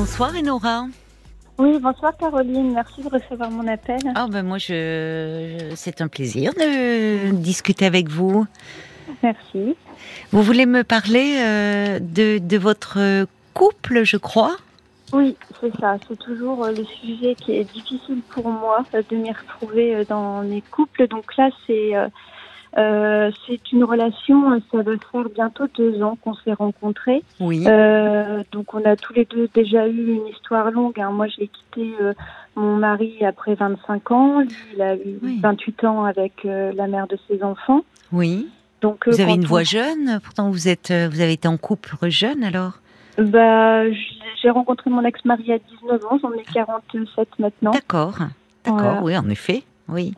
Bonsoir Enora. Oui, bonsoir Caroline, merci de recevoir mon appel. Ah ben moi, c'est un plaisir de discuter avec vous. Merci. Vous voulez me parler de votre couple, je crois ? Oui, c'est ça. C'est toujours le sujet qui est difficile pour moi de m'y retrouver dans les couples. Donc là, c'est une relation, ça va faire bientôt 2 ans qu'on s'est rencontrés. Oui. Donc on a tous les deux déjà eu une histoire longue, hein. Moi je l'ai quitté mon mari après 25 ans, lui il a eu 28 ans avec la mère de ses enfants. Oui. Donc vous avez une voix jeune, pourtant vous avez été en couple jeune alors. Bah j'ai rencontré mon ex-mari à 19 ans, j'en ai 47 maintenant. D'accord, voilà. Oui en effet. Oui.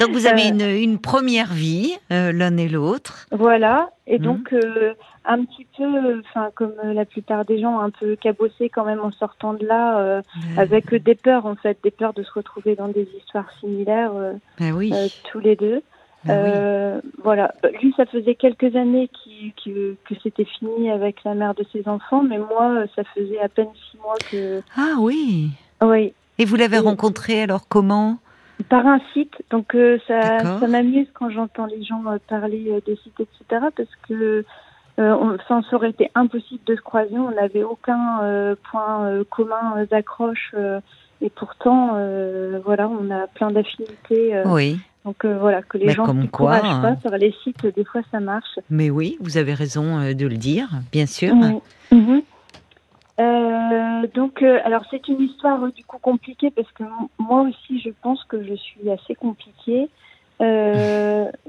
Donc vous avez une première vie, l'un et l'autre. Voilà, et donc un petit peu, comme la plupart des gens, un peu cabossés quand même en sortant de là, avec des peurs en fait, des peurs de se retrouver dans des histoires similaires, tous les deux. Voilà, lui ça faisait quelques années que c'était fini avec la mère de ses enfants, mais moi ça faisait à peine 6 mois que... Ah oui. Oui. Et vous l'avez rencontré alors comment ? Par un site, donc ça m'amuse quand j'entends les gens parler de sites, etc. Parce que ça aurait été impossible de se croiser, on n'avait aucun point commun d'accroche et pourtant, voilà, on a plein d'affinités. Oui. Donc voilà, que les gens ne se couragent pas sur les sites, des fois ça marche. Mais oui, vous avez raison de le dire, bien sûr. Mmh. Donc, alors c'est une histoire du coup compliquée parce que moi aussi je pense que je suis assez compliquée.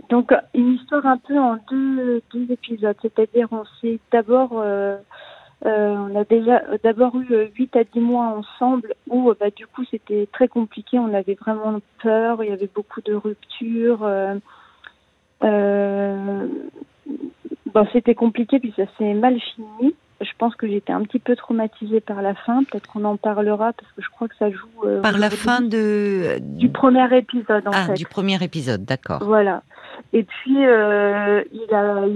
Donc une histoire un peu en deux épisodes, c'est-à-dire on s'est d'abord, on a déjà d'abord eu 8 à 10 mois ensemble où du coup c'était très compliqué, on avait vraiment peur, il y avait beaucoup de ruptures. C'était compliqué puis ça s'est mal fini. Je pense que j'étais un petit peu traumatisée par la fin. Peut-être qu'on en parlera parce que je crois que ça joue... par la fin du premier épisode, en fait. Ah, du premier épisode, d'accord. Voilà. Et puis, il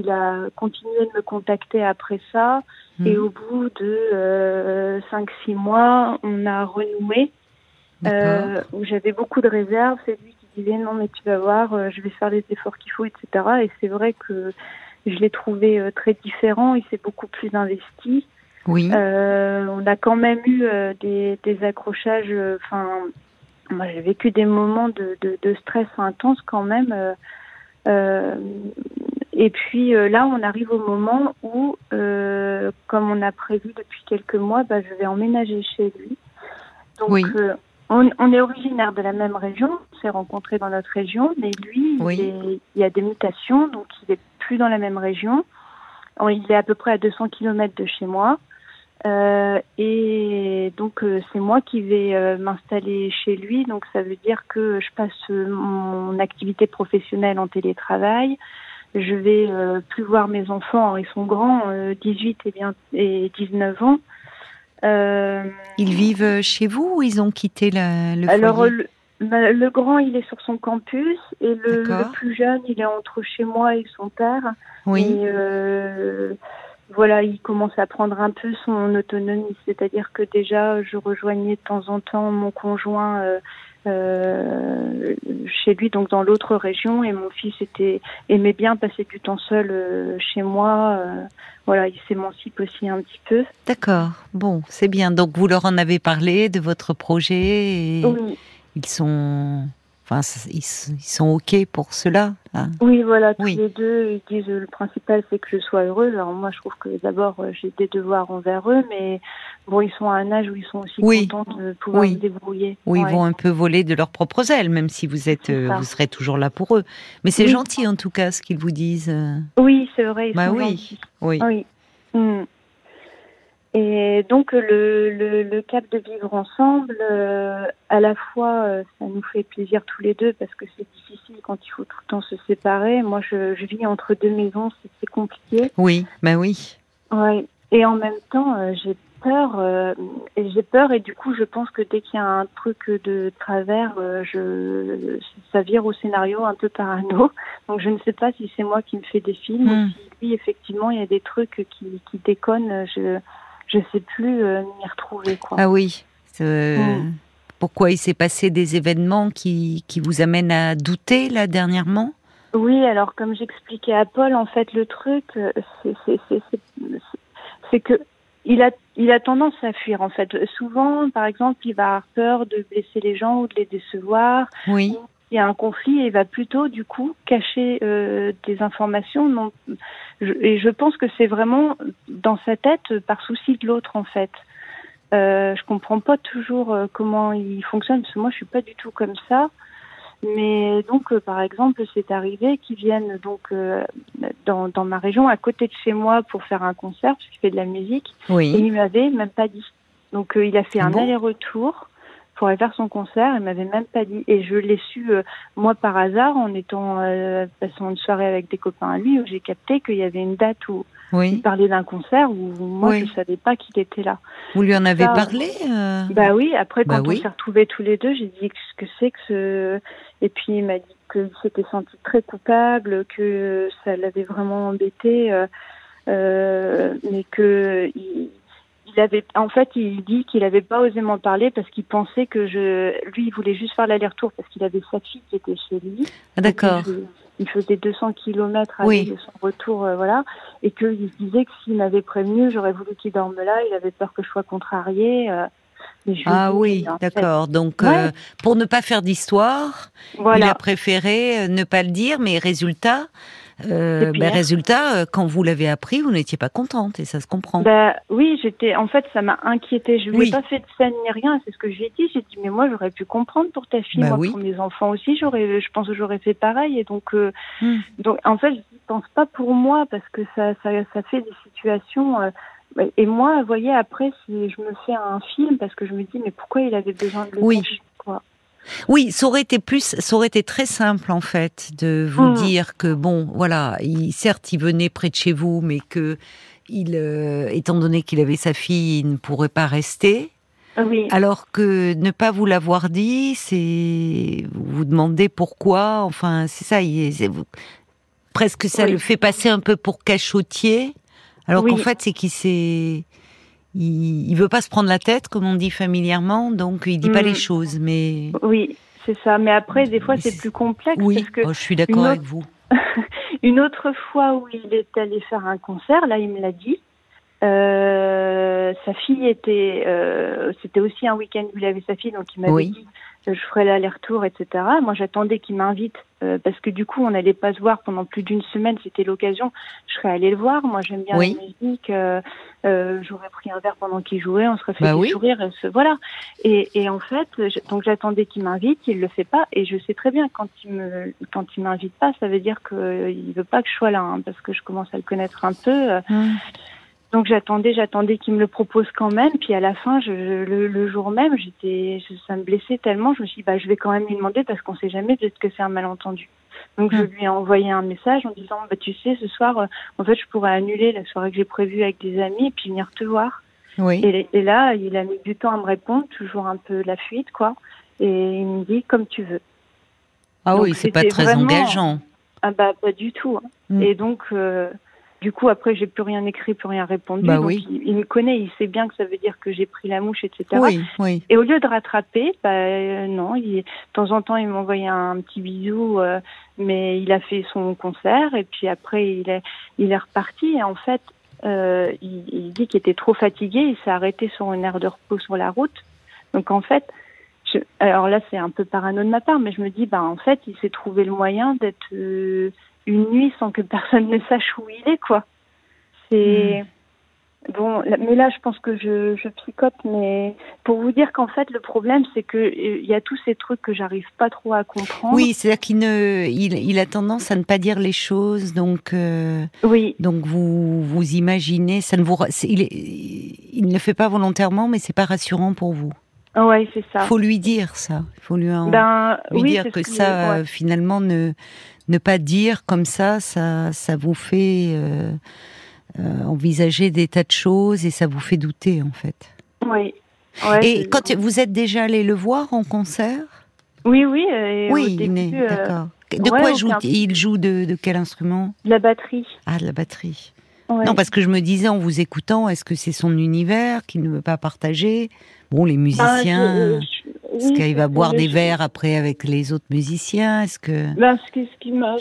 a continué de me contacter après ça. Mmh. Et au bout de 5-6 mois, on a renoué. Où j'avais beaucoup de réserves. C'est lui qui disait « Non, mais tu vas voir, je vais faire les efforts qu'il faut, etc. » Et c'est vrai que... Je l'ai trouvé très différent, il s'est beaucoup plus investi. Oui. On a quand même eu des accrochages, moi j'ai vécu des moments de stress intense quand même. Et puis là, on arrive au moment où, comme on a prévu depuis quelques mois, je vais emménager chez lui. Donc, on est originaire de la même région, on s'est rencontrés dans notre région, mais lui, il y a des mutations, donc il n'est plus dans la même région. Il est à peu près à 200 km de chez moi. Et donc, c'est moi qui vais m'installer chez lui. Donc, ça veut dire que je passe mon activité professionnelle en télétravail. Je vais plus voir mes enfants, ils sont grands, 18 et 19 ans. Ils vivent chez vous ou ils ont quitté le foyer ? Alors, le grand, il est sur son campus et le plus jeune, il est entre chez moi et son père. Oui. Et voilà, il commence à prendre un peu son autonomie. C'est-à-dire que déjà, je rejoignais de temps en temps mon conjoint chez lui, donc dans l'autre région. Et mon fils aimait bien passer du temps seul chez moi. Voilà, il s'émancipe aussi un petit peu. D'accord. Bon, c'est bien. Donc, vous leur en avez parlé de votre projet et... Oui. Ils sont OK pour cela. Hein. Oui, voilà, tous les deux, ils disent le principal, c'est que je sois heureuse. Alors moi, je trouve que d'abord, j'ai des devoirs envers eux, mais bon, ils sont à un âge où ils sont aussi contents de pouvoir se débrouiller. Oui, ils vont un peu voler de leurs propres ailes, même si vous serez toujours là pour eux. Mais c'est gentil, en tout cas, ce qu'ils vous disent. Oui, c'est vrai, ils sont gentils. Oui. Mmh. Et donc le cap de vivre ensemble, à la fois ça nous fait plaisir tous les deux parce que c'est difficile quand il faut tout le temps se séparer. Moi je vis entre 2 maisons, c'est compliqué. Oui, Ouais. Et en même temps j'ai peur et du coup je pense que dès qu'il y a un truc de travers, ça vire au scénario un peu parano. Donc je ne sais pas si c'est moi qui me fais des films ou si lui effectivement il y a des trucs qui déconnent. je ne sais plus m'y retrouver, quoi. Ah oui. Pourquoi il s'est passé des événements qui vous amènent à douter, là, dernièrement ? Oui, alors, comme j'expliquais à Paul, en fait, le truc, c'est que il a tendance à fuir, en fait. Souvent, par exemple, il va avoir peur de blesser les gens ou de les décevoir. Oui. Il y a un conflit et il va plutôt, du coup, cacher des informations. Non, je pense que c'est vraiment dans sa tête, par souci de l'autre, en fait. Je comprends pas toujours comment il fonctionne, parce que moi, je suis pas du tout comme ça. Mais donc, par exemple, c'est arrivé qu'ils viennent donc dans ma région, à côté de chez moi, pour faire un concert, parce qu'il fait de la musique. Oui. Et il m'avait même pas dit. Donc, il a fait un aller-retour pour aller faire son concert. Il m'avait même pas dit. Et je l'ai su, moi, par hasard, en passant une soirée avec des copains à lui, où j'ai capté qu'il y avait une date où il parlait d'un concert où moi, je savais pas qu'il était là. Vous lui en avez parlé Bah oui. Après, quand on s'est retrouvés tous les deux, j'ai dit ce que c'est que ce... Et puis, il m'a dit qu'il s'était senti très coupable, que ça l'avait vraiment embêté, mais que... il dit qu'il n'avait pas osé m'en parler parce qu'il pensait que lui, il voulait juste faire l'aller-retour parce qu'il avait sa fille qui était chez lui. Ah, d'accord. Il faisait 200 kilomètres aller de son retour, voilà. Et qu'il se disait que s'il m'avait prévenu, j'aurais voulu qu'il dorme là. Il avait peur que je sois contrariée. D'accord. Donc, pour ne pas faire d'histoire, il a préféré ne pas le dire. Mais résultat... quand vous l'avez appris, vous n'étiez pas contente et ça se comprend. Bah, oui, en fait, ça m'a inquiétée. Je lui ai pas fait de scène ni rien. C'est ce que j'ai dit. J'ai dit, mais moi, j'aurais pu comprendre pour ta fille, pour mes enfants aussi. Je pense que j'aurais fait pareil. Et donc, en fait, je ne pense pas pour moi parce que ça fait des situations. Et moi, vous voyez, après, si je me fais un film parce que je me dis, mais pourquoi il avait besoin de le cacher, quoi. Oui, ça aurait été très simple en fait de vous dire que certes il venait près de chez vous, mais que étant donné qu'il avait sa fille, il ne pourrait pas rester. Oui. Alors que ne pas vous l'avoir dit, c'est vous vous demandez pourquoi. Enfin, c'est ça. Presque ça le fait passer un peu pour cachotier, alors qu'en fait c'est qu'il s'est... Il veut pas se prendre la tête, comme on dit familièrement, donc il dit pas les choses, mais... Oui, c'est ça. Mais après, des fois, c'est plus complexe. Oui, parce que je suis d'accord avec vous. Une autre fois où il est allé faire un concert, là, il me l'a dit. Sa fille était... C'était aussi un week-end où il avait sa fille, donc il m'avait dit je ferai l'aller-retour, etc. Moi, j'attendais qu'il m'invite, parce que du coup, on n'allait pas se voir pendant plus d'une semaine. C'était l'occasion. Je serais allée le voir. Moi, j'aime bien la musique. J'aurais pris un verre pendant qu'il jouait. On serait fait sourire. Voilà. Et en fait, donc j'attendais qu'il m'invite. Il ne le fait pas. Et je sais très bien, quand il m'invite pas, ça veut dire qu'il ne veut pas que je sois là, hein, parce que je commence à le connaître un peu. Donc j'attendais qu'il me le propose quand même. Puis à la fin, le jour même, ça me blessait tellement. Je me suis dit, je vais quand même lui demander parce qu'on ne sait jamais, peut-être que c'est un malentendu. Donc je lui ai envoyé un message en disant, tu sais, ce soir, en fait, je pourrais annuler la soirée que j'ai prévue avec des amis et puis venir te voir. Oui. Et là, il a mis du temps à me répondre, toujours un peu la fuite, quoi. Et il me dit, comme tu veux. Ah donc, oui, c'est pas très engageant. Ah bah pas du tout. Hein. Et donc... Du coup, après, j'ai plus rien écrit, plus rien répondu. Bah donc, il me connaît, il sait bien que ça veut dire que j'ai pris la mouche, etc. Oui, oui. Et au lieu de rattraper, non, de temps en temps, il m'envoyait un petit bisou, mais il a fait son concert et puis après, il est reparti. Et en fait, il dit qu'il était trop fatigué, il s'est arrêté sur une aire de repos sur la route. Donc en fait, alors là, c'est un peu parano de ma part, mais je me dis, en fait, il s'est trouvé le moyen d'être... une nuit sans que personne ne sache où il est, quoi. C'est... Bon, mais là, je pense que je picote, mais pour vous dire qu'en fait, le problème, c'est qu'il y a tous ces trucs que j'arrive pas trop à comprendre. Oui, c'est-à-dire qu'il a tendance à ne pas dire les choses, donc... Donc, vous imaginez... Il ne le fait pas volontairement, mais c'est pas rassurant pour vous. Oui, c'est ça. Faut lui dire ça. Faut lui dire que ça, finalement, ne pas dire comme ça vous fait envisager des tas de choses et ça vous fait douter, en fait. Oui. Ouais, et quand vous êtes déjà allé le voir en concert ? Oui. Oui, d'accord. De quoi joue-t-il ? Il joue de quel instrument ? De la batterie. Ah, de la batterie. Ouais. Non, parce que je me disais en vous écoutant, est-ce que c'est son univers qu'il ne veut pas partager ? Bon, les musiciens, est-ce qu'il va boire des verres après avec les autres musiciens ? Est-ce que... Ben, ce qu'il m'a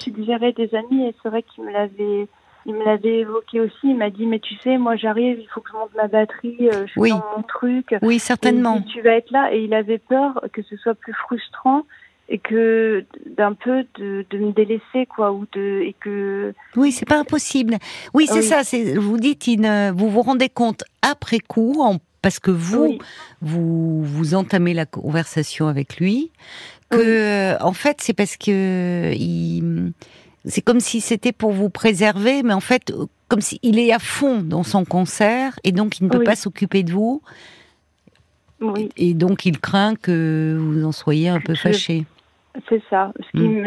suggéré des amis, et c'est vrai qu'il me l'avait... Il me l'avait évoqué aussi, il m'a dit « Mais tu sais, moi j'arrive, il faut que je monte ma batterie, je suis dans mon truc. » Oui, certainement. « Tu vas être là. » Et il avait peur que ce soit plus frustrant et que d'un peu de me délaisser, quoi. Et que... Oui, c'est pas impossible. Oui, c'est ça. Vous dites, vous vous rendez compte après coup, parce que vous entamez la conversation avec lui, que en fait, c'est parce que... C'est comme si c'était pour vous préserver, mais en fait, comme s'il est à fond dans son concert, et donc il ne peut pas s'occuper de vous. Oui. Et donc il craint que vous en soyez un peu fâché. C'est ça.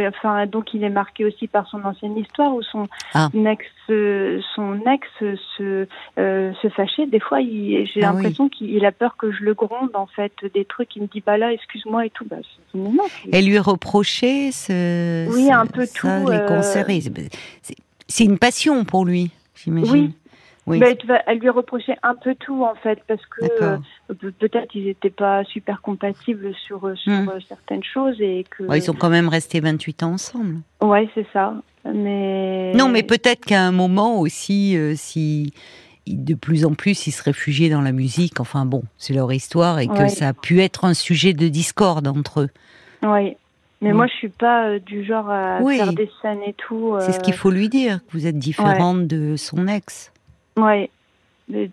Enfin, donc il est marqué aussi par son ancienne histoire, où son ex se fâchait. Des fois, j'ai l'impression qu'il a peur que je le gronde, en fait, des trucs. Il me dit, bah là, excuse-moi et tout. Bah, elle lui reprochait un peu tout. Les concerts, c'est une passion pour lui, j'imagine. Oui. Oui. Bah, elle lui reprochait un peu tout, en fait, parce que peut-être ils n'étaient pas super compatibles sur certaines choses. Et que... ils sont quand même restés 28 ans ensemble. Oui, c'est ça. Mais... Non, mais peut-être qu'à un moment aussi, si de plus en plus ils se réfugiaient dans la musique, enfin bon, c'est leur histoire, et que ça a pu être un sujet de discorde entre eux. Oui. Mais moi, je suis pas du genre à faire des scènes et tout. C'est ce qu'il faut lui dire, que vous êtes différente de son ex. Oui,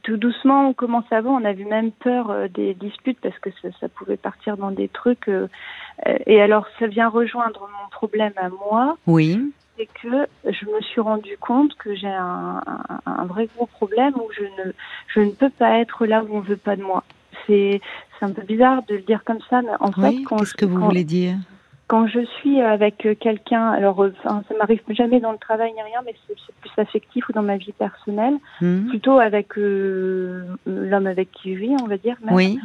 tout doucement, on commence à voir, on avait même peur des disputes parce que ça pouvait partir dans des trucs. Et alors, ça vient rejoindre mon problème à moi. Oui. C'est que je me suis rendu compte que j'ai un vrai gros problème où je ne peux pas être là où on ne veut pas de moi. C'est un peu bizarre de le dire comme ça, mais en fait... Qu'est-ce que vous voulez dire ? Quand je suis avec quelqu'un, alors ça m'arrive jamais dans le travail ni rien, mais c'est plus affectif ou dans ma vie personnelle, plutôt avec l'homme avec qui je vis, on va dire. Même. Oui.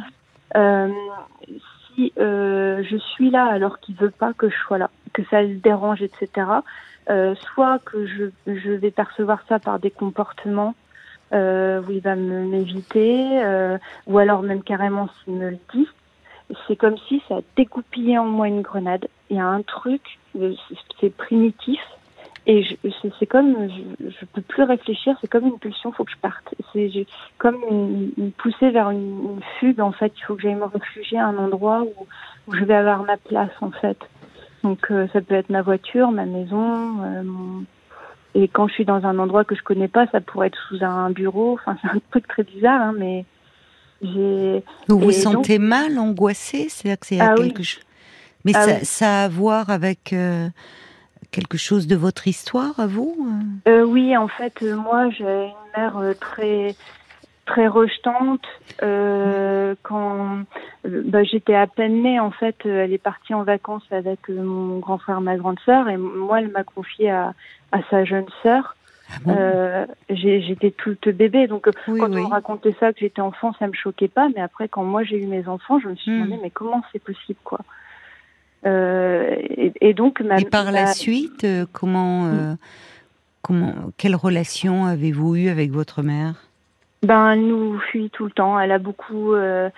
Si je suis là alors qu'il veut pas que je sois là, que ça le dérange, etc. Soit que je vais percevoir ça par des comportements où il va m'éviter, ou alors même carrément s'il me le dit. C'est comme si ça dégoupillait en moi une grenade. Il y a un truc, c'est primitif, et c'est comme, je ne peux plus réfléchir, c'est comme une pulsion, il faut que je parte. C'est comme une poussée vers une fugue, en fait, il faut que j'aille me réfugier à un endroit où je vais avoir ma place, en fait. Donc ça peut être ma voiture, ma maison, et quand je suis dans un endroit que je ne connais pas, ça pourrait être sous un bureau, enfin c'est un truc très bizarre, hein, mais... Vous vous sentez mal, angoissée ? C'est-à-dire que c'est quelque chose. Mais ça a à voir avec quelque chose de votre histoire, à vous ? Oui, en fait, moi, j'ai une mère très, très rejetante. Quand j'étais à peine née, en fait, elle est partie en vacances avec mon grand frère, ma grande sœur, et moi, elle m'a confiée à sa jeune sœur. Ah bon ? J'étais toute bébé, donc on me racontait ça, que j'étais enfant, ça me choquait pas, mais après quand moi j'ai eu mes enfants, je me suis demandé mais comment c'est possible, quoi. Et donc la suite, quelle relation avez-vous eue avec votre mère ? Ben, elle nous fuit tout le temps. Elle a beaucoup, elle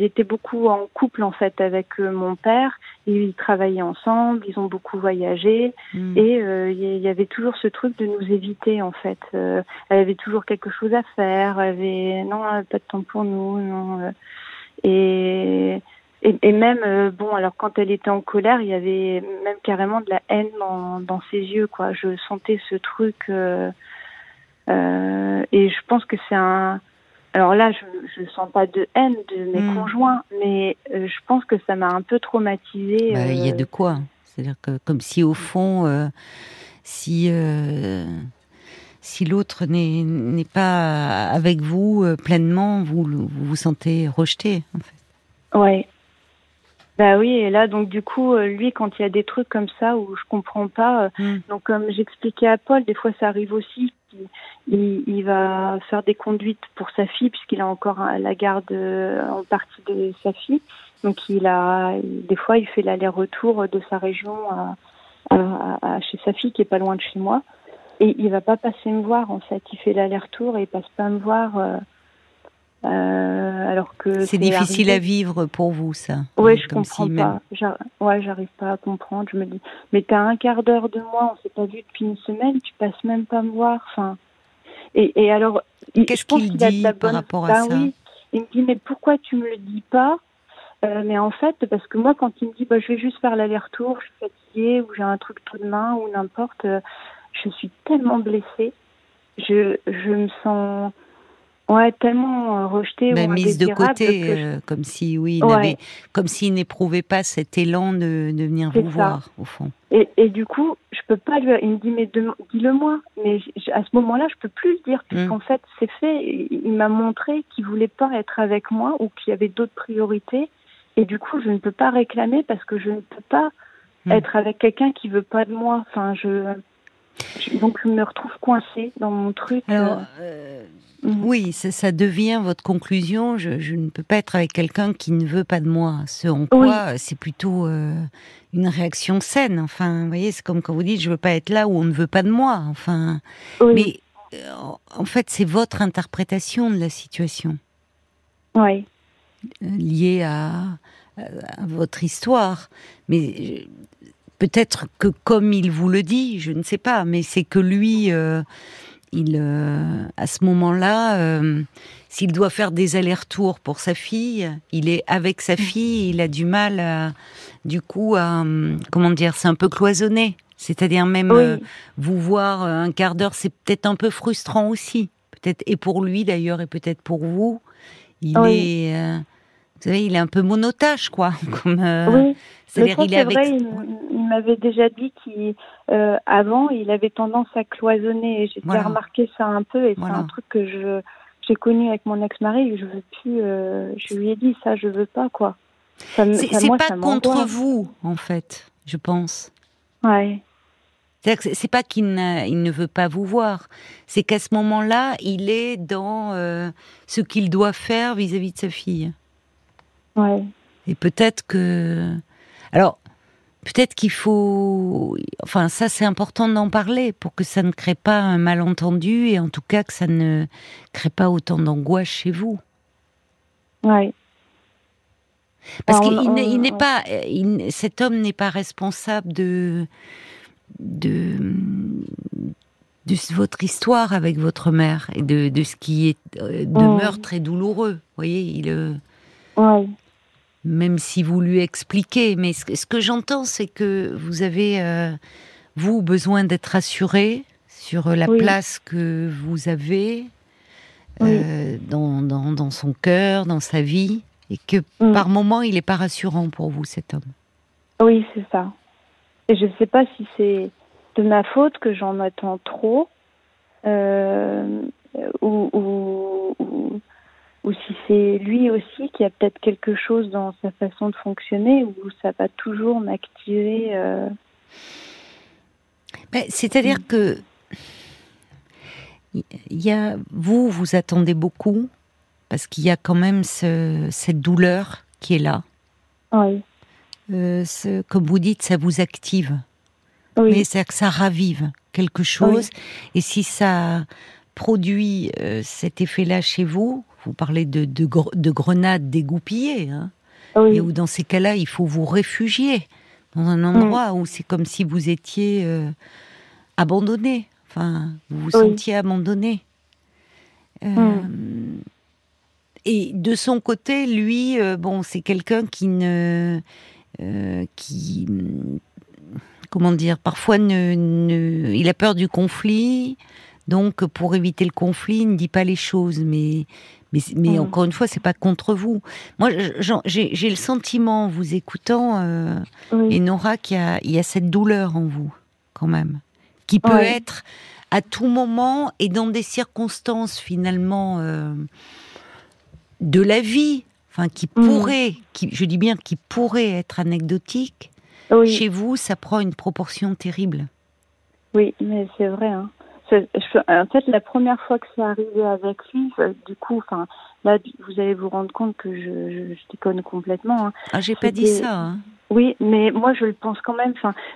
était beaucoup en couple en fait avec mon père. Ils travaillaient ensemble, ils ont beaucoup voyagé et il y avait toujours ce truc de nous éviter en fait. Elle avait toujours quelque chose à faire. Elle avait pas de temps pour nous. Non. Et même alors quand elle était en colère, il y avait même carrément de la haine dans ses yeux, quoi. Je sentais ce truc. Et je pense que c'est alors là, je sens pas de haine de mes conjoints, mais je pense que ça m'a un peu traumatisée. Il y a de quoi. C'est-à-dire que comme si au fond, si l'autre n'est pas avec vous pleinement, vous vous sentez rejeté, en fait. Ouais. Bah oui, et là, donc du coup, lui, quand il y a des trucs comme ça où je comprends pas, donc comme j'expliquais à Paul, des fois ça arrive aussi, il va faire des conduites pour sa fille, puisqu'il a encore la garde en partie de sa fille, donc des fois il fait l'aller-retour de sa région à chez sa fille, qui est pas loin de chez moi, Et il va pas passer me voir, en fait. Il fait l'aller-retour et il passe pas me voir. Alors que c'est difficile arrivé. À vivre pour vous, ça. Oui, je comprends si pas. J'arrive pas à comprendre. Je me dis, mais t'as un quart d'heure de moi, on s'est pas vu depuis une semaine, tu passes même pas me voir. Enfin, et alors, qu'est-ce qu'il dit par rapport à ça ? Oui, il me dit, mais pourquoi tu me le dis pas ? Mais en fait, parce que moi, quand il me dit, bah, je vais juste faire l'aller-retour, je suis fatiguée, ou j'ai un truc trop de main, ou n'importe, je suis tellement blessée, je me sens tellement rejetée, ou mise de côté, comme si, comme s'il n'éprouvait pas cet élan de venir vous voir, au fond. Et du coup, je peux pas lui. Il me dit, mais dis-le-moi. Mais à ce moment-là, je peux plus le dire, puisqu'en fait, c'est fait. Il m'a montré qu'il voulait pas être avec moi, ou qu'il y avait d'autres priorités. Et du coup, je ne peux pas réclamer parce que je ne peux pas être avec quelqu'un qui veut pas de moi. Enfin, donc je me retrouve coincée dans mon truc. Alors, oui, ça devient votre conclusion. Je ne peux pas être avec quelqu'un qui ne veut pas de moi. Ce en quoi, c'est plutôt une réaction saine. Enfin, vous voyez, c'est comme quand vous dites je veux pas être là où on ne veut pas de moi. Enfin, mais en fait, c'est votre interprétation de la situation. Oui. Liée à votre histoire, mais peut-être que comme il vous le dit, je ne sais pas, mais c'est que lui, à ce moment-là, s'il doit faire des allers-retours pour sa fille, il est avec sa fille, il a du mal, à comment dire, c'est un peu cloisonné. C'est-à-dire même vous voir un quart d'heure, c'est peut-être un peu frustrant aussi, peut-être, et pour lui d'ailleurs, et peut-être pour vous, il est... vous savez, il est un peu monotache, quoi. Comme, oui, c'est-à-dire il est vrai, avec... il m'avait déjà dit qu'avant, il avait tendance à cloisonner. Et j'ai remarqué ça un peu, et c'est un truc que j'ai connu avec mon ex-mari. Je veux plus. Je lui ai dit ça, je veux pas, quoi. C'est pas contre vous, en fait, je pense. Ouais. C'est-à-dire que c'est pas qu'il ne veut pas vous voir, c'est qu'à ce moment-là, il est dans ce qu'il doit faire vis-à-vis de sa fille. Ouais. Et peut-être qu'il faut... Enfin, ça, c'est important d'en parler pour que ça ne crée pas un malentendu et en tout cas que ça ne crée pas autant d'angoisse chez vous. Oui. Parce qu'il n'est pas... Cet homme n'est pas responsable de votre histoire avec votre mère et de ce qui est demeure très douloureux. Vous voyez, Ouais. Même si vous lui expliquez, mais ce que j'entends, c'est que vous avez besoin d'être rassuré sur la place que vous avez dans son cœur, dans sa vie, et que par moment il n'est pas rassurant pour vous, cet homme. Oui, c'est ça. Et je ne sais pas si c'est de ma faute que j'en attends trop, ou si c'est lui aussi qui a peut-être quelque chose dans sa façon de fonctionner, où ça va toujours m'activer. C'est-à-dire que vous attendez beaucoup, parce qu'il y a quand même cette douleur qui est là. Oui. Comme vous dites, ça vous active. Oui. Mais c'est-à-dire que ça ravive quelque chose. Oui. Et si ça produit cet effet-là chez vous, vous parlez de grenades dégoupillées, hein, et où dans ces cas-là, il faut vous réfugier dans un endroit où c'est comme si vous étiez abandonné. Enfin, vous vous sentiez abandonné. Et de son côté, lui, c'est quelqu'un qui comment dire, parfois il a peur du conflit. Donc, pour éviter le conflit, ne dit pas les choses. Mais encore une fois, c'est pas contre vous. Moi, j'ai le sentiment, en vous écoutant, Enora, qu'il y a cette douleur en vous, quand même, qui peut être à tout moment et dans des circonstances, finalement, de la vie, enfin, qui pourrait être anecdotique. Oui. Chez vous, ça prend une proportion terrible. Oui, mais c'est vrai, hein. En fait, la première fois que c'est arrivé avec lui, du coup, là, vous allez vous rendre compte que je déconne complètement. Hein. Ah, j'ai pas dit ça. Hein. Oui, mais moi je le pense quand même,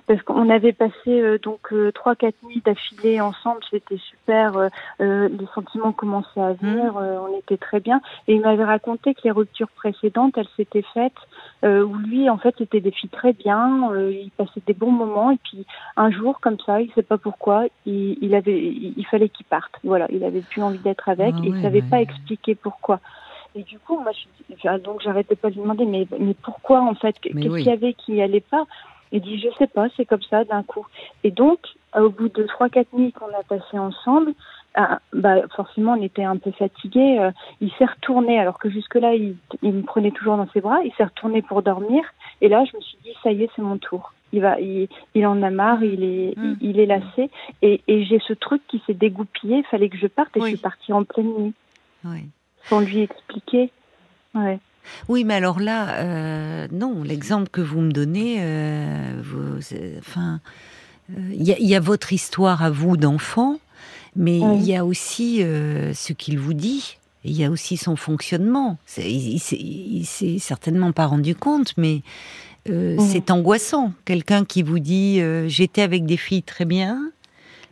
parce qu'on avait passé 3-4 nuits d'affilée ensemble, c'était super, les sentiments commençaient à venir, on était très bien, et il m'avait raconté que les ruptures précédentes, elles s'étaient faites, où lui en fait c'était des filles très bien, il passait des bons moments, et puis un jour comme ça, il ne sait pas pourquoi, il fallait qu'il parte, voilà, il n'avait plus envie d'être avec, et il ne savait pas expliquer pourquoi. Et du coup, moi, donc j'arrêtais pas de lui demander, mais pourquoi en fait, qu'est-ce qu'il y avait qui allait pas? Il dit, je sais pas, c'est comme ça d'un coup. Et donc, au bout de 3-4 nuits qu'on a passées ensemble, forcément, on était un peu fatigués. Il s'est retourné, alors que jusque-là, il me prenait toujours dans ses bras. Il s'est retourné pour dormir. Et là, je me suis dit, ça y est, c'est mon tour. Il en a marre, il est lassé. Et j'ai ce truc qui s'est dégoupillé. Il fallait que je parte et je suis partie en pleine nuit. Oui. Sans lui expliquer. Ouais. Oui, mais alors là, non, l'exemple que vous me donnez, il y a votre histoire à vous d'enfant, mais il y a aussi ce qu'il vous dit, il y a aussi son fonctionnement. Il s'est certainement pas rendu compte, mais c'est angoissant. Quelqu'un qui vous dit « j'étais avec des filles très bien »,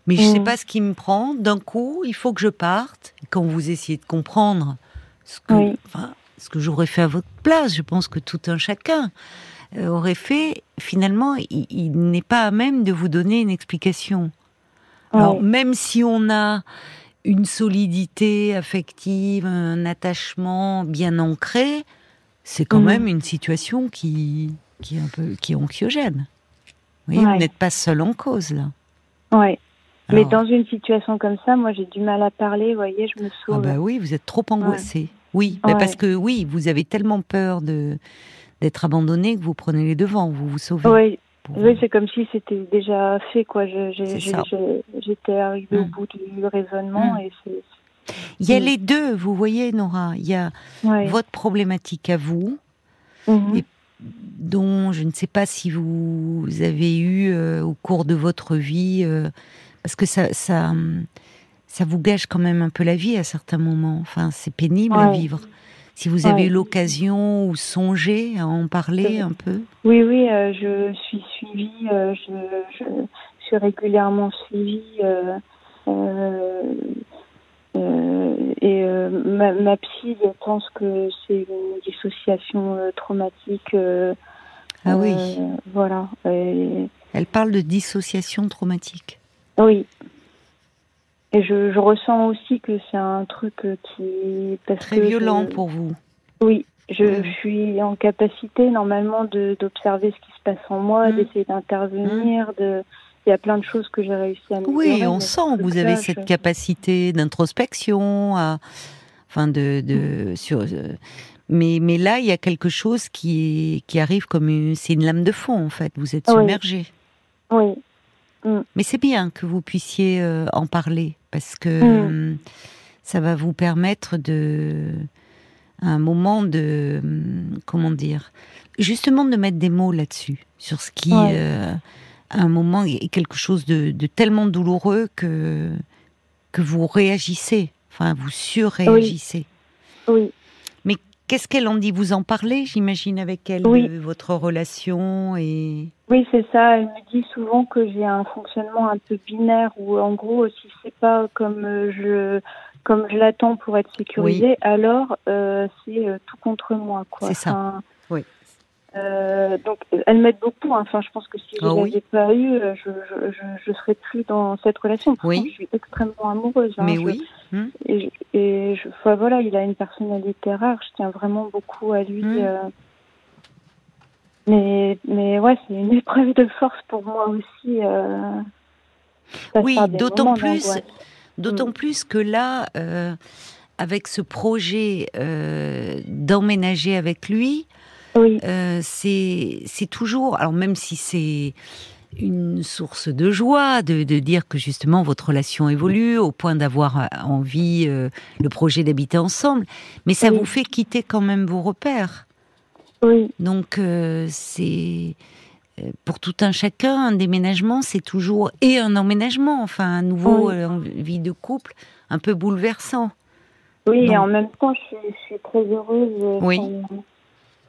mais je ne sais pas ce qui me prend. D'un coup, il faut que je parte. Quand vous essayez de comprendre ce que j'aurais fait à votre place, je pense que tout un chacun aurait fait. Finalement, il n'est pas à même de vous donner une explication. Oui. Alors, même si on a une solidité affective, un attachement bien ancré, c'est quand même une situation qui est anxiogène. Vous voyez, vous n'êtes pas seul en cause, là. Oui. Mais dans une situation comme ça, moi j'ai du mal à parler, vous voyez, je me sauve. Ah bah oui, vous êtes trop angoissée. Ouais. Oui, bah parce que vous avez tellement peur d'être abandonnée que vous prenez les devants, vous vous sauvez. Oui, c'est comme si c'était déjà fait, quoi. J'étais arrivée au bout du raisonnement. Et c'est... Il y a les deux, vous voyez, Nora. Il y a votre problématique à vous, et dont je ne sais pas si vous avez eu au cours de votre vie... parce que ça vous gâche quand même un peu la vie à certains moments. Enfin, c'est pénible à vivre. Si vous avez eu l'occasion ou songé à en parler un peu. Oui, je suis suivie. Je suis régulièrement suivie. Ma psy pense que c'est une dissociation traumatique. Ah oui. Voilà. Et... Elle parle de dissociation traumatique. Oui. Et je ressens aussi que c'est un truc qui... Très violent pour vous. Oui, je suis en capacité normalement d'observer ce qui se passe en moi, d'essayer d'intervenir, il y a plein de choses que j'ai réussi à me... Oui, on sent, vous avez cette capacité d'introspection, mais là, il y a quelque chose qui arrive comme c'est une lame de fond en fait, vous êtes submergée. Oui. Mais c'est bien que vous puissiez en parler, parce que ça va vous permettre justement de mettre des mots là-dessus, sur ce qui, à un moment, est quelque chose de tellement douloureux que vous réagissez, vous surréagissez. Oui. Mais qu'est-ce qu'elle en dit? Vous en parlez, j'imagine, avec elle, de votre relation et... Oui, c'est ça. Elle me dit souvent que j'ai un fonctionnement un peu binaire où, en gros, si c'est pas comme je l'attends pour être sécurisée, alors c'est tout contre moi, quoi. C'est ça. Oui. Donc, elle m'aide beaucoup. Je pense que si je l'avais pas eu, je serais plus dans cette relation. Par contre, je suis extrêmement amoureuse. Il a une personnalité rare. Je tiens vraiment beaucoup à lui. Mais c'est une épreuve de force pour moi aussi. D'autant plus que là, avec ce projet d'emménager avec lui, c'est toujours... Alors même si c'est une source de joie de dire que justement votre relation évolue au point d'avoir envie le projet d'habiter ensemble, mais ça vous fait quitter quand même vos repères. Oui. Donc, c'est pour tout un chacun, un déménagement, c'est toujours et un emménagement, un nouveau vie de couple un peu bouleversant. Oui, donc... et en même temps, je suis très heureuse. Oui.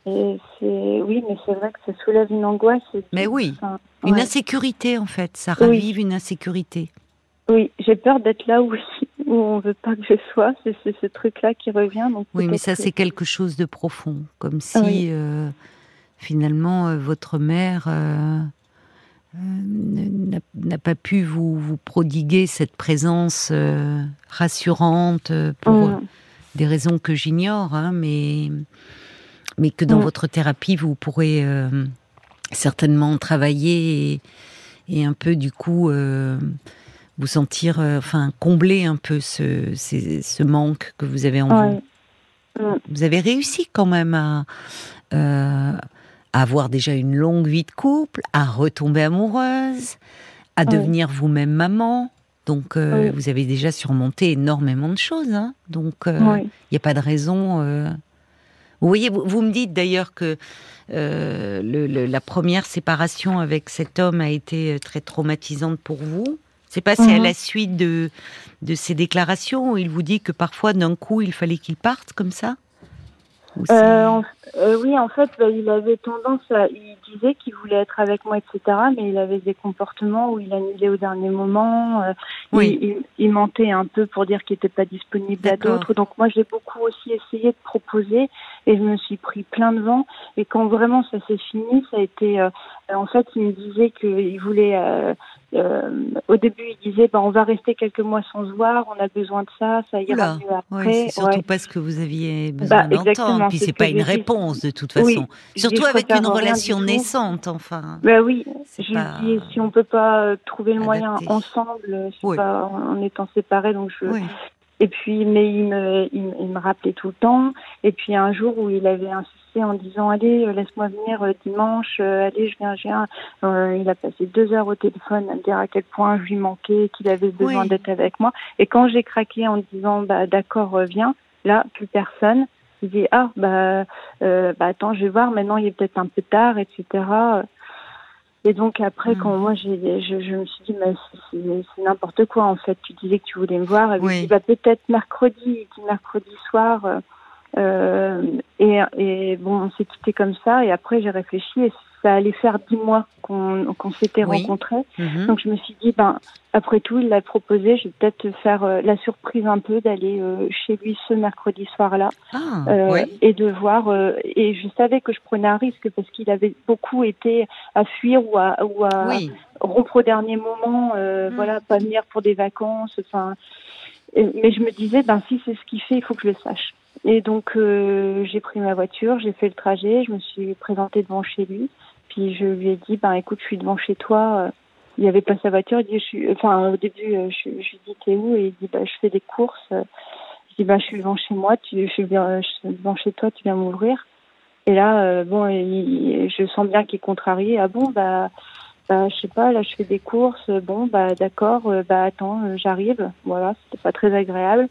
Et c'est... Oui, mais c'est vrai que ça soulève une angoisse. Mais oui, enfin, ouais. Une insécurité en fait, ça ravive une insécurité. Oui, j'ai peur d'être là où on ne veut pas que je sois, c'est ce truc-là qui revient. Donc oui, mais ça c'est quelque chose de profond, comme si finalement votre mère n'a pas pu vous prodiguer cette présence rassurante pour des raisons que j'ignore, hein, mais que dans votre thérapie, vous pourrez certainement travailler et un peu, du coup, vous sentir, combler un peu ce manque que vous avez en vous. Mmh. Vous avez réussi quand même à avoir déjà une longue vie de couple, à retomber amoureuse, à devenir vous-même maman. Donc, vous avez déjà surmonté énormément de choses. Hein. Donc, il n'y a pas de raison... Vous voyez, vous me dites d'ailleurs que la première séparation avec cet homme a été très traumatisante pour vous. C'est passé à la suite de ces déclarations où il vous dit que parfois, d'un coup, il fallait qu'il parte comme ça. Oui, en fait, il avait tendance à... Il disait qu'il voulait être avec moi, etc. Mais il avait des comportements où il annulait au dernier moment. Il mentait un peu pour dire qu'il n'était pas disponible à d'autres. Donc moi, j'ai beaucoup aussi essayé de proposer et je me suis pris plein de vent. Et quand vraiment ça s'est fini, ça a été... en fait, il me disait qu'il voulait... au début, il disait on va rester quelques mois sans se voir, on a besoin de ça, ça ira mieux après. Ouais, c'est surtout pas ce que vous aviez besoin d'entendre. Puis c'est pas une réponse de toute façon. Oui, surtout avec une relation naissante, enfin. Ben oui, je lui dis si on peut pas trouver le moyen ensemble, pas en étant séparés, donc je. Oui. Et puis, mais il me rappelait tout le temps. Et puis un jour où il avait insisté en disant allez laisse-moi venir dimanche, allez je viens. Il a passé 2 heures au téléphone à me dire à quel point je lui manquais, qu'il avait besoin d'être avec moi. Et quand j'ai craqué en disant d'accord viens, là plus personne. Il dit attends je vais voir maintenant il est peut-être un peu tard etc. Et donc après quand moi je me suis dit mais c'est n'importe quoi en fait. Tu disais que tu voulais me voir. Et puis, il dit peut-être mercredi soir. Et bon, on s'est quitté comme ça, et après j'ai réfléchi, et ça allait faire 10 mois qu'on s'était rencontrés. Donc je me suis dit, après tout, il l'a proposé, je vais peut-être faire la surprise un peu d'aller chez lui ce mercredi soir-là, et de voir, et je savais que je prenais un risque, parce qu'il avait beaucoup été à fuir ou à rompre au dernier moment, pas venir pour des vacances, mais je me disais, si c'est ce qu'il fait, il faut que je le sache. Et donc, j'ai pris ma voiture, j'ai fait le trajet, je me suis présentée devant chez lui. Puis je lui ai dit, écoute, je suis devant chez toi. Il avait pas sa voiture, il dit, au début, je lui dis, t'es où ? Et il dit, je fais des courses. Je dis, je suis devant chez moi, je suis devant chez toi, tu viens m'ouvrir. Et là, je sens bien qu'il est contrarié. Ah bon, je sais pas, là, je fais des courses. Bon, d'accord, attends, j'arrive. Voilà, c'était pas très agréable.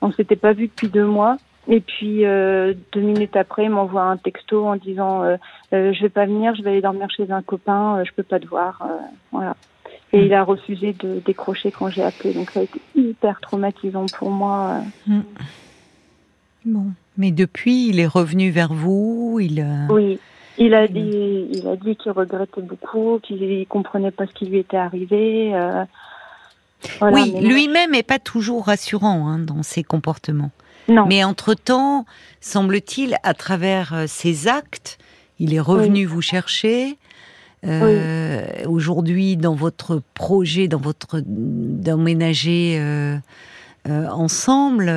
On s'était pas vu depuis 2 mois. Et puis 2 minutes après, il m'envoie un texto en disant je vais pas venir, je vais aller dormir chez un copain, je peux pas te voir, voilà. Et il a refusé de décrocher quand j'ai appelé. Donc ça a été hyper traumatisant pour moi. Bon, mais depuis, il est revenu vers vous, il a dit qu'il regrettait beaucoup, qu'il comprenait pas ce qui lui était arrivé. Voilà, oui, mais... lui-même n'est pas toujours rassurant dans ses comportements. Non. Mais entre-temps, semble-t-il, à travers ses actes, il est revenu vous chercher. Aujourd'hui, dans votre projet, dans votre d'emménager ensemble,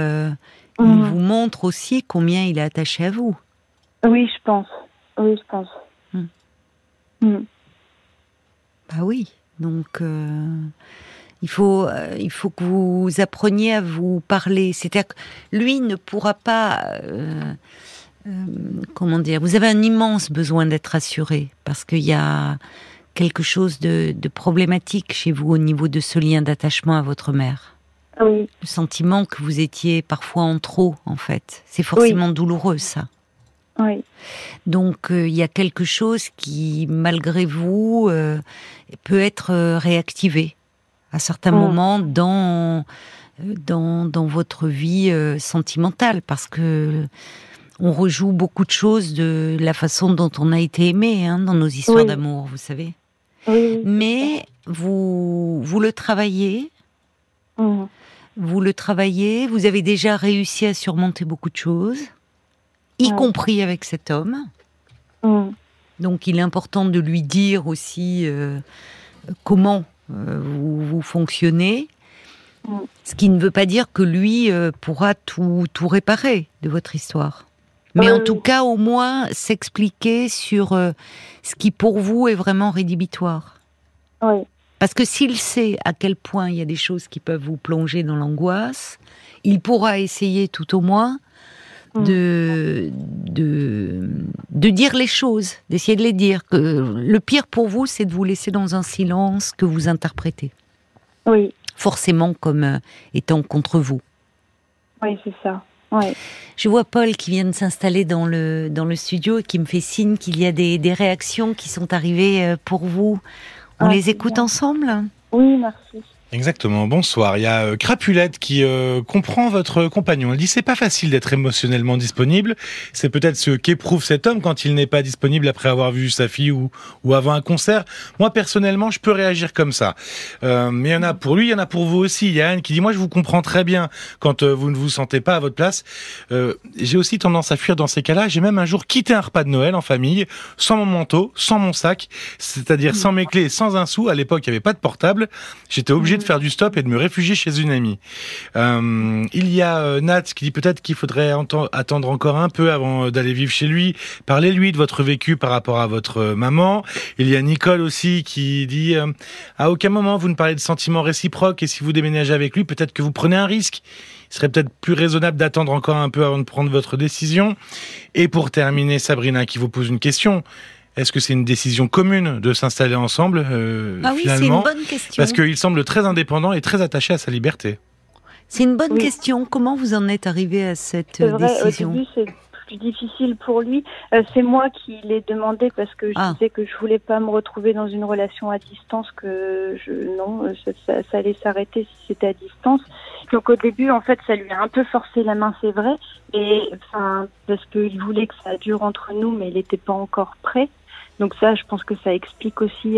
il vous montre aussi combien il est attaché à vous. Oui, je pense. Oui, donc... Il faut que vous appreniez à vous parler. C'est-à-dire que lui ne pourra pas... comment dire ? Vous avez un immense besoin d'être rassuré, parce qu'il y a quelque chose de problématique chez vous au niveau de ce lien d'attachement à votre mère. Oui. Le sentiment que vous étiez parfois en trop, en fait. C'est forcément douloureux, ça. Oui. Donc il y a quelque chose qui, malgré vous, peut être réactivé à certains moments dans votre vie sentimentale, parce que on rejoue beaucoup de choses de la façon dont on a été aimé, hein, dans nos histoires oui. d'amour, vous savez. Oui. Mais vous le travaillez. Mmh. Vous le travaillez. Vous avez déjà réussi à surmonter beaucoup de choses, y compris avec cet homme. Mmh. Donc, il est important de lui dire aussi comment vous fonctionnez. Mmh. Ce qui ne veut pas dire que lui pourra tout réparer de votre histoire. Mais en tout cas, au moins, s'expliquer sur ce qui, pour vous, est vraiment rédhibitoire. Oui. Parce que s'il sait à quel point il y a des choses qui peuvent vous plonger dans l'angoisse, il pourra essayer tout au moins de dire les choses, d'essayer de les dire. Que le pire pour vous, c'est de vous laisser dans un silence que vous interprétez. Oui. Forcément comme étant contre vous. Oui, c'est ça. Ouais. Je vois Paul qui vient de s'installer dans le studio et qui me fait signe qu'il y a des réactions qui sont arrivées pour vous. On les écoute ensemble ? Oui, merci. Exactement, bonsoir. Il y a Crapulette qui comprend votre compagnon. Elle dit « C'est pas facile d'être émotionnellement disponible. C'est peut-être ce qu'éprouve cet homme quand il n'est pas disponible après avoir vu sa fille ou avant un concert. Moi, personnellement, je peux réagir comme ça. » Mais il y en a pour lui, il y en a pour vous aussi. Il y a Anne qui dit « Moi, je vous comprends très bien quand vous ne vous sentez pas à votre place. J'ai aussi tendance à fuir dans ces cas-là. J'ai même un jour quitté un repas de Noël en famille, sans mon manteau, sans mon sac, c'est-à-dire sans mes clés, sans un sou. À l'époque, il n'y avait pas de portable. J'étais obligé de faire du stop et de me réfugier chez une amie. » Il y a Nat qui dit peut-être qu'il faudrait attendre encore un peu avant d'aller vivre chez lui. Parlez-lui de votre vécu par rapport à votre maman. Il y a Nicole aussi qui dit à aucun moment vous ne parlez de sentiments réciproques, et si vous déménagez avec lui, peut-être que vous prenez un risque. Il serait peut-être plus raisonnable d'attendre encore un peu avant de prendre votre décision. Et pour terminer, Sabrina qui vous pose une question. Est-ce que c'est une décision commune de s'installer ensemble finalement, c'est une bonne question. Parce qu'il semble très indépendant et très attaché à sa liberté. C'est une bonne question. Comment vous en êtes arrivé à cette décision? Au début, c'est plus difficile pour lui. C'est moi qui l'ai demandé parce que je disais que je voulais pas me retrouver dans une relation à distance, que ça allait s'arrêter si c'était à distance. Donc au début, en fait, ça lui a un peu forcé la main, c'est vrai, et enfin parce qu'il voulait que ça dure entre nous, mais il n'était pas encore prêt. Donc ça, je pense que ça explique aussi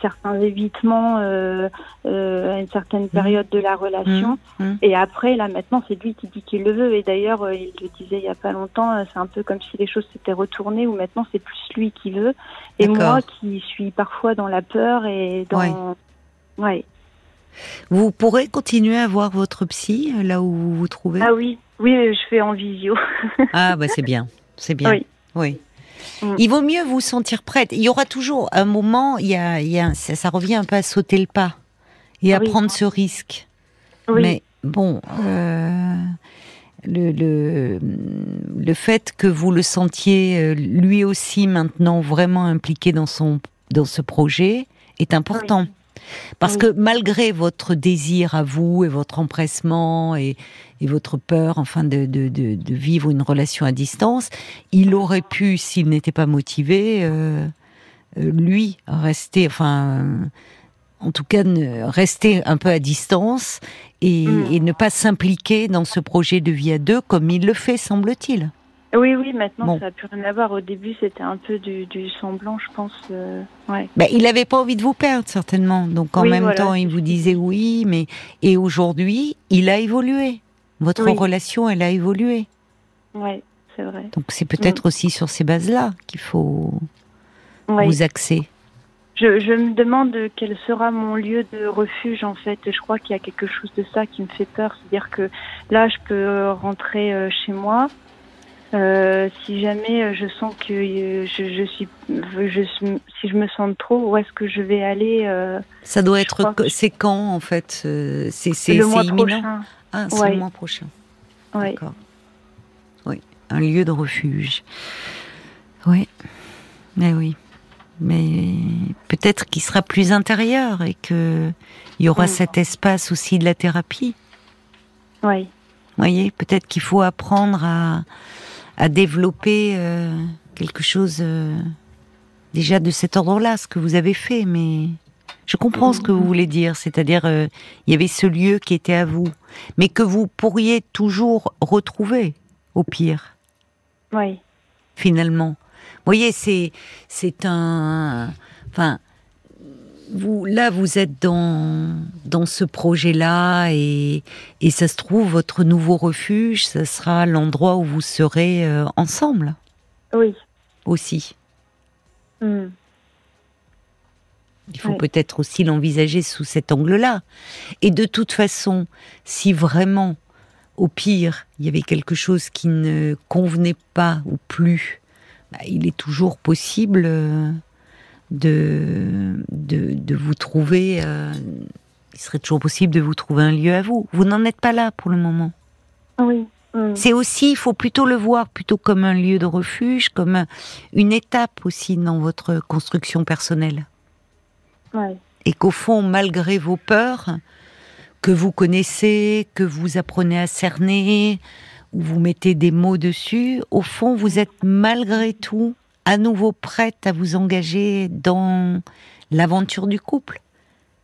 certains évitements à une certaine période de la relation. Et après, là, maintenant, c'est lui qui dit qu'il le veut. Et d'ailleurs, il le disait il n'y a pas longtemps, c'est un peu comme si les choses s'étaient retournées, où maintenant, c'est plus lui qui veut. Et moi qui suis parfois dans la peur et dans... Ouais. Vous pourrez continuer à voir votre psy, là où vous vous trouvez ? Ah oui, je fais en visio. C'est bien. Oui. Il vaut mieux vous sentir prête. Il y aura toujours un moment, ça revient un peu à sauter le pas et à prendre ce risque. Oui. Mais bon, le fait que vous le sentiez lui aussi maintenant vraiment impliqué dans ce projet est important. Parce que malgré votre désir à vous et votre empressement et votre peur, enfin de vivre une relation à distance, il aurait pu, s'il n'était pas motivé, lui rester, en tout cas rester un peu à distance et ne pas s'impliquer dans ce projet de vie à deux comme il le fait, semble-t-il. Oui, maintenant, ça n'a plus rien à voir. Au début, c'était un peu du semblant, je pense. Il n'avait pas envie de vous perdre, certainement. Donc, en même temps, il vous disait oui, mais... Et aujourd'hui, il a évolué. Votre relation, elle a évolué. Oui, c'est vrai. Donc, c'est peut-être aussi sur ces bases-là qu'il faut vous axer. Je me demande quel sera mon lieu de refuge, en fait. Je crois qu'il y a quelque chose de ça qui me fait peur. C'est-à-dire que là, je peux rentrer chez moi. Si jamais je sens que si je me sens trop, où est-ce que je vais aller Ça doit être c'est quand en fait c'est le mois imminent. Prochain. Ah, c'est le mois prochain. Oui. D'accord. Oui, un lieu de refuge. Oui. Mais peut-être qu'il sera plus intérieur et que il y aura cet espace aussi de la thérapie. Oui. Vous voyez, peut-être qu'il faut apprendre à développer quelque chose déjà de cet ordre-là, ce que vous avez fait, mais je comprends ce que vous voulez dire, c'est-à-dire il y avait ce lieu qui était à vous, mais que vous pourriez toujours retrouver, au pire. Oui. Finalement. Vous voyez, c'est un... Enfin, vous, là, vous êtes dans ce projet-là et ça se trouve, votre nouveau refuge, ça sera l'endroit où vous serez ensemble. Oui. Aussi. Mm. Il faut peut-être aussi l'envisager sous cet angle-là. Et de toute façon, si vraiment, au pire, il y avait quelque chose qui ne convenait pas ou plus, bah, il est toujours possible de vous trouver... il serait toujours possible de vous trouver un lieu à vous. Vous n'en êtes pas là pour le moment. Oui. C'est aussi, il faut plutôt le voir plutôt comme un lieu de refuge, comme une étape aussi dans votre construction personnelle. Ouais. Et qu'au fond, malgré vos peurs, que vous connaissez, que vous apprenez à cerner, ou vous mettez des mots dessus, au fond, vous êtes malgré tout à nouveau prête à vous engager dans l'aventure du couple.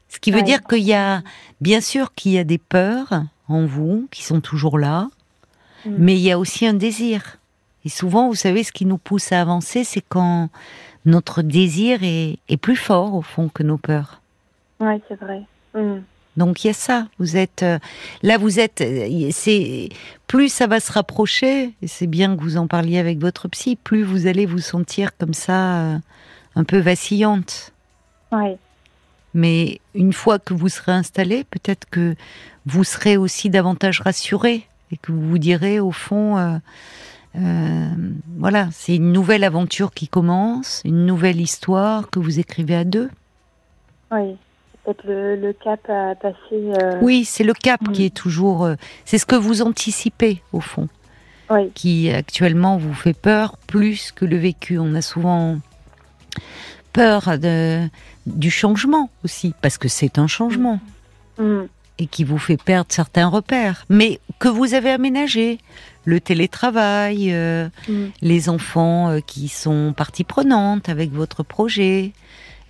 Ce qui veut dire qu'il y a, bien sûr qu'il y a des peurs en vous, qui sont toujours là, mais il y a aussi un désir. Et souvent, vous savez, ce qui nous pousse à avancer, c'est quand notre désir est plus fort, au fond, que nos peurs. Oui, c'est vrai. Mm. Donc, il y a ça. Vous êtes... Là, vous êtes... C'est, plus ça va se rapprocher, et c'est bien que vous en parliez avec votre psy, plus vous allez vous sentir comme ça, un peu vacillante. Oui. Mais une fois que vous serez installée, peut-être que vous serez aussi davantage rassurée, et que vous vous direz, au fond... voilà, c'est une nouvelle aventure qui commence, une nouvelle histoire que vous écrivez à deux. Oui, c'est peut-être le cap à passer. Oui, c'est le cap qui est toujours... c'est ce que vous anticipez, au fond, qui actuellement vous fait peur plus que le vécu. On a souvent peur du changement aussi, parce que c'est un changement et qui vous fait perdre certains repères, mais que vous avez aménagé. Le télétravail, les enfants qui sont partie prenante avec votre projet,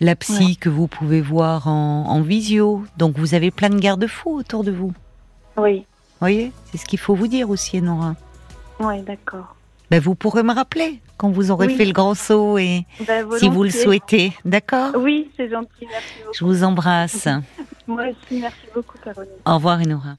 la psy que vous pouvez voir en visio. Donc vous avez plein de garde-fous autour de vous. Oui. Vous voyez, c'est ce qu'il faut vous dire aussi, Enora. Oui, d'accord. Ben, vous pourrez me rappeler quand vous aurez fait le grand saut et si vous le souhaitez. D'accord ? Oui, c'est gentil, merci beaucoup. Je vous embrasse. Moi aussi, merci beaucoup, Caroline. Au revoir, Enora.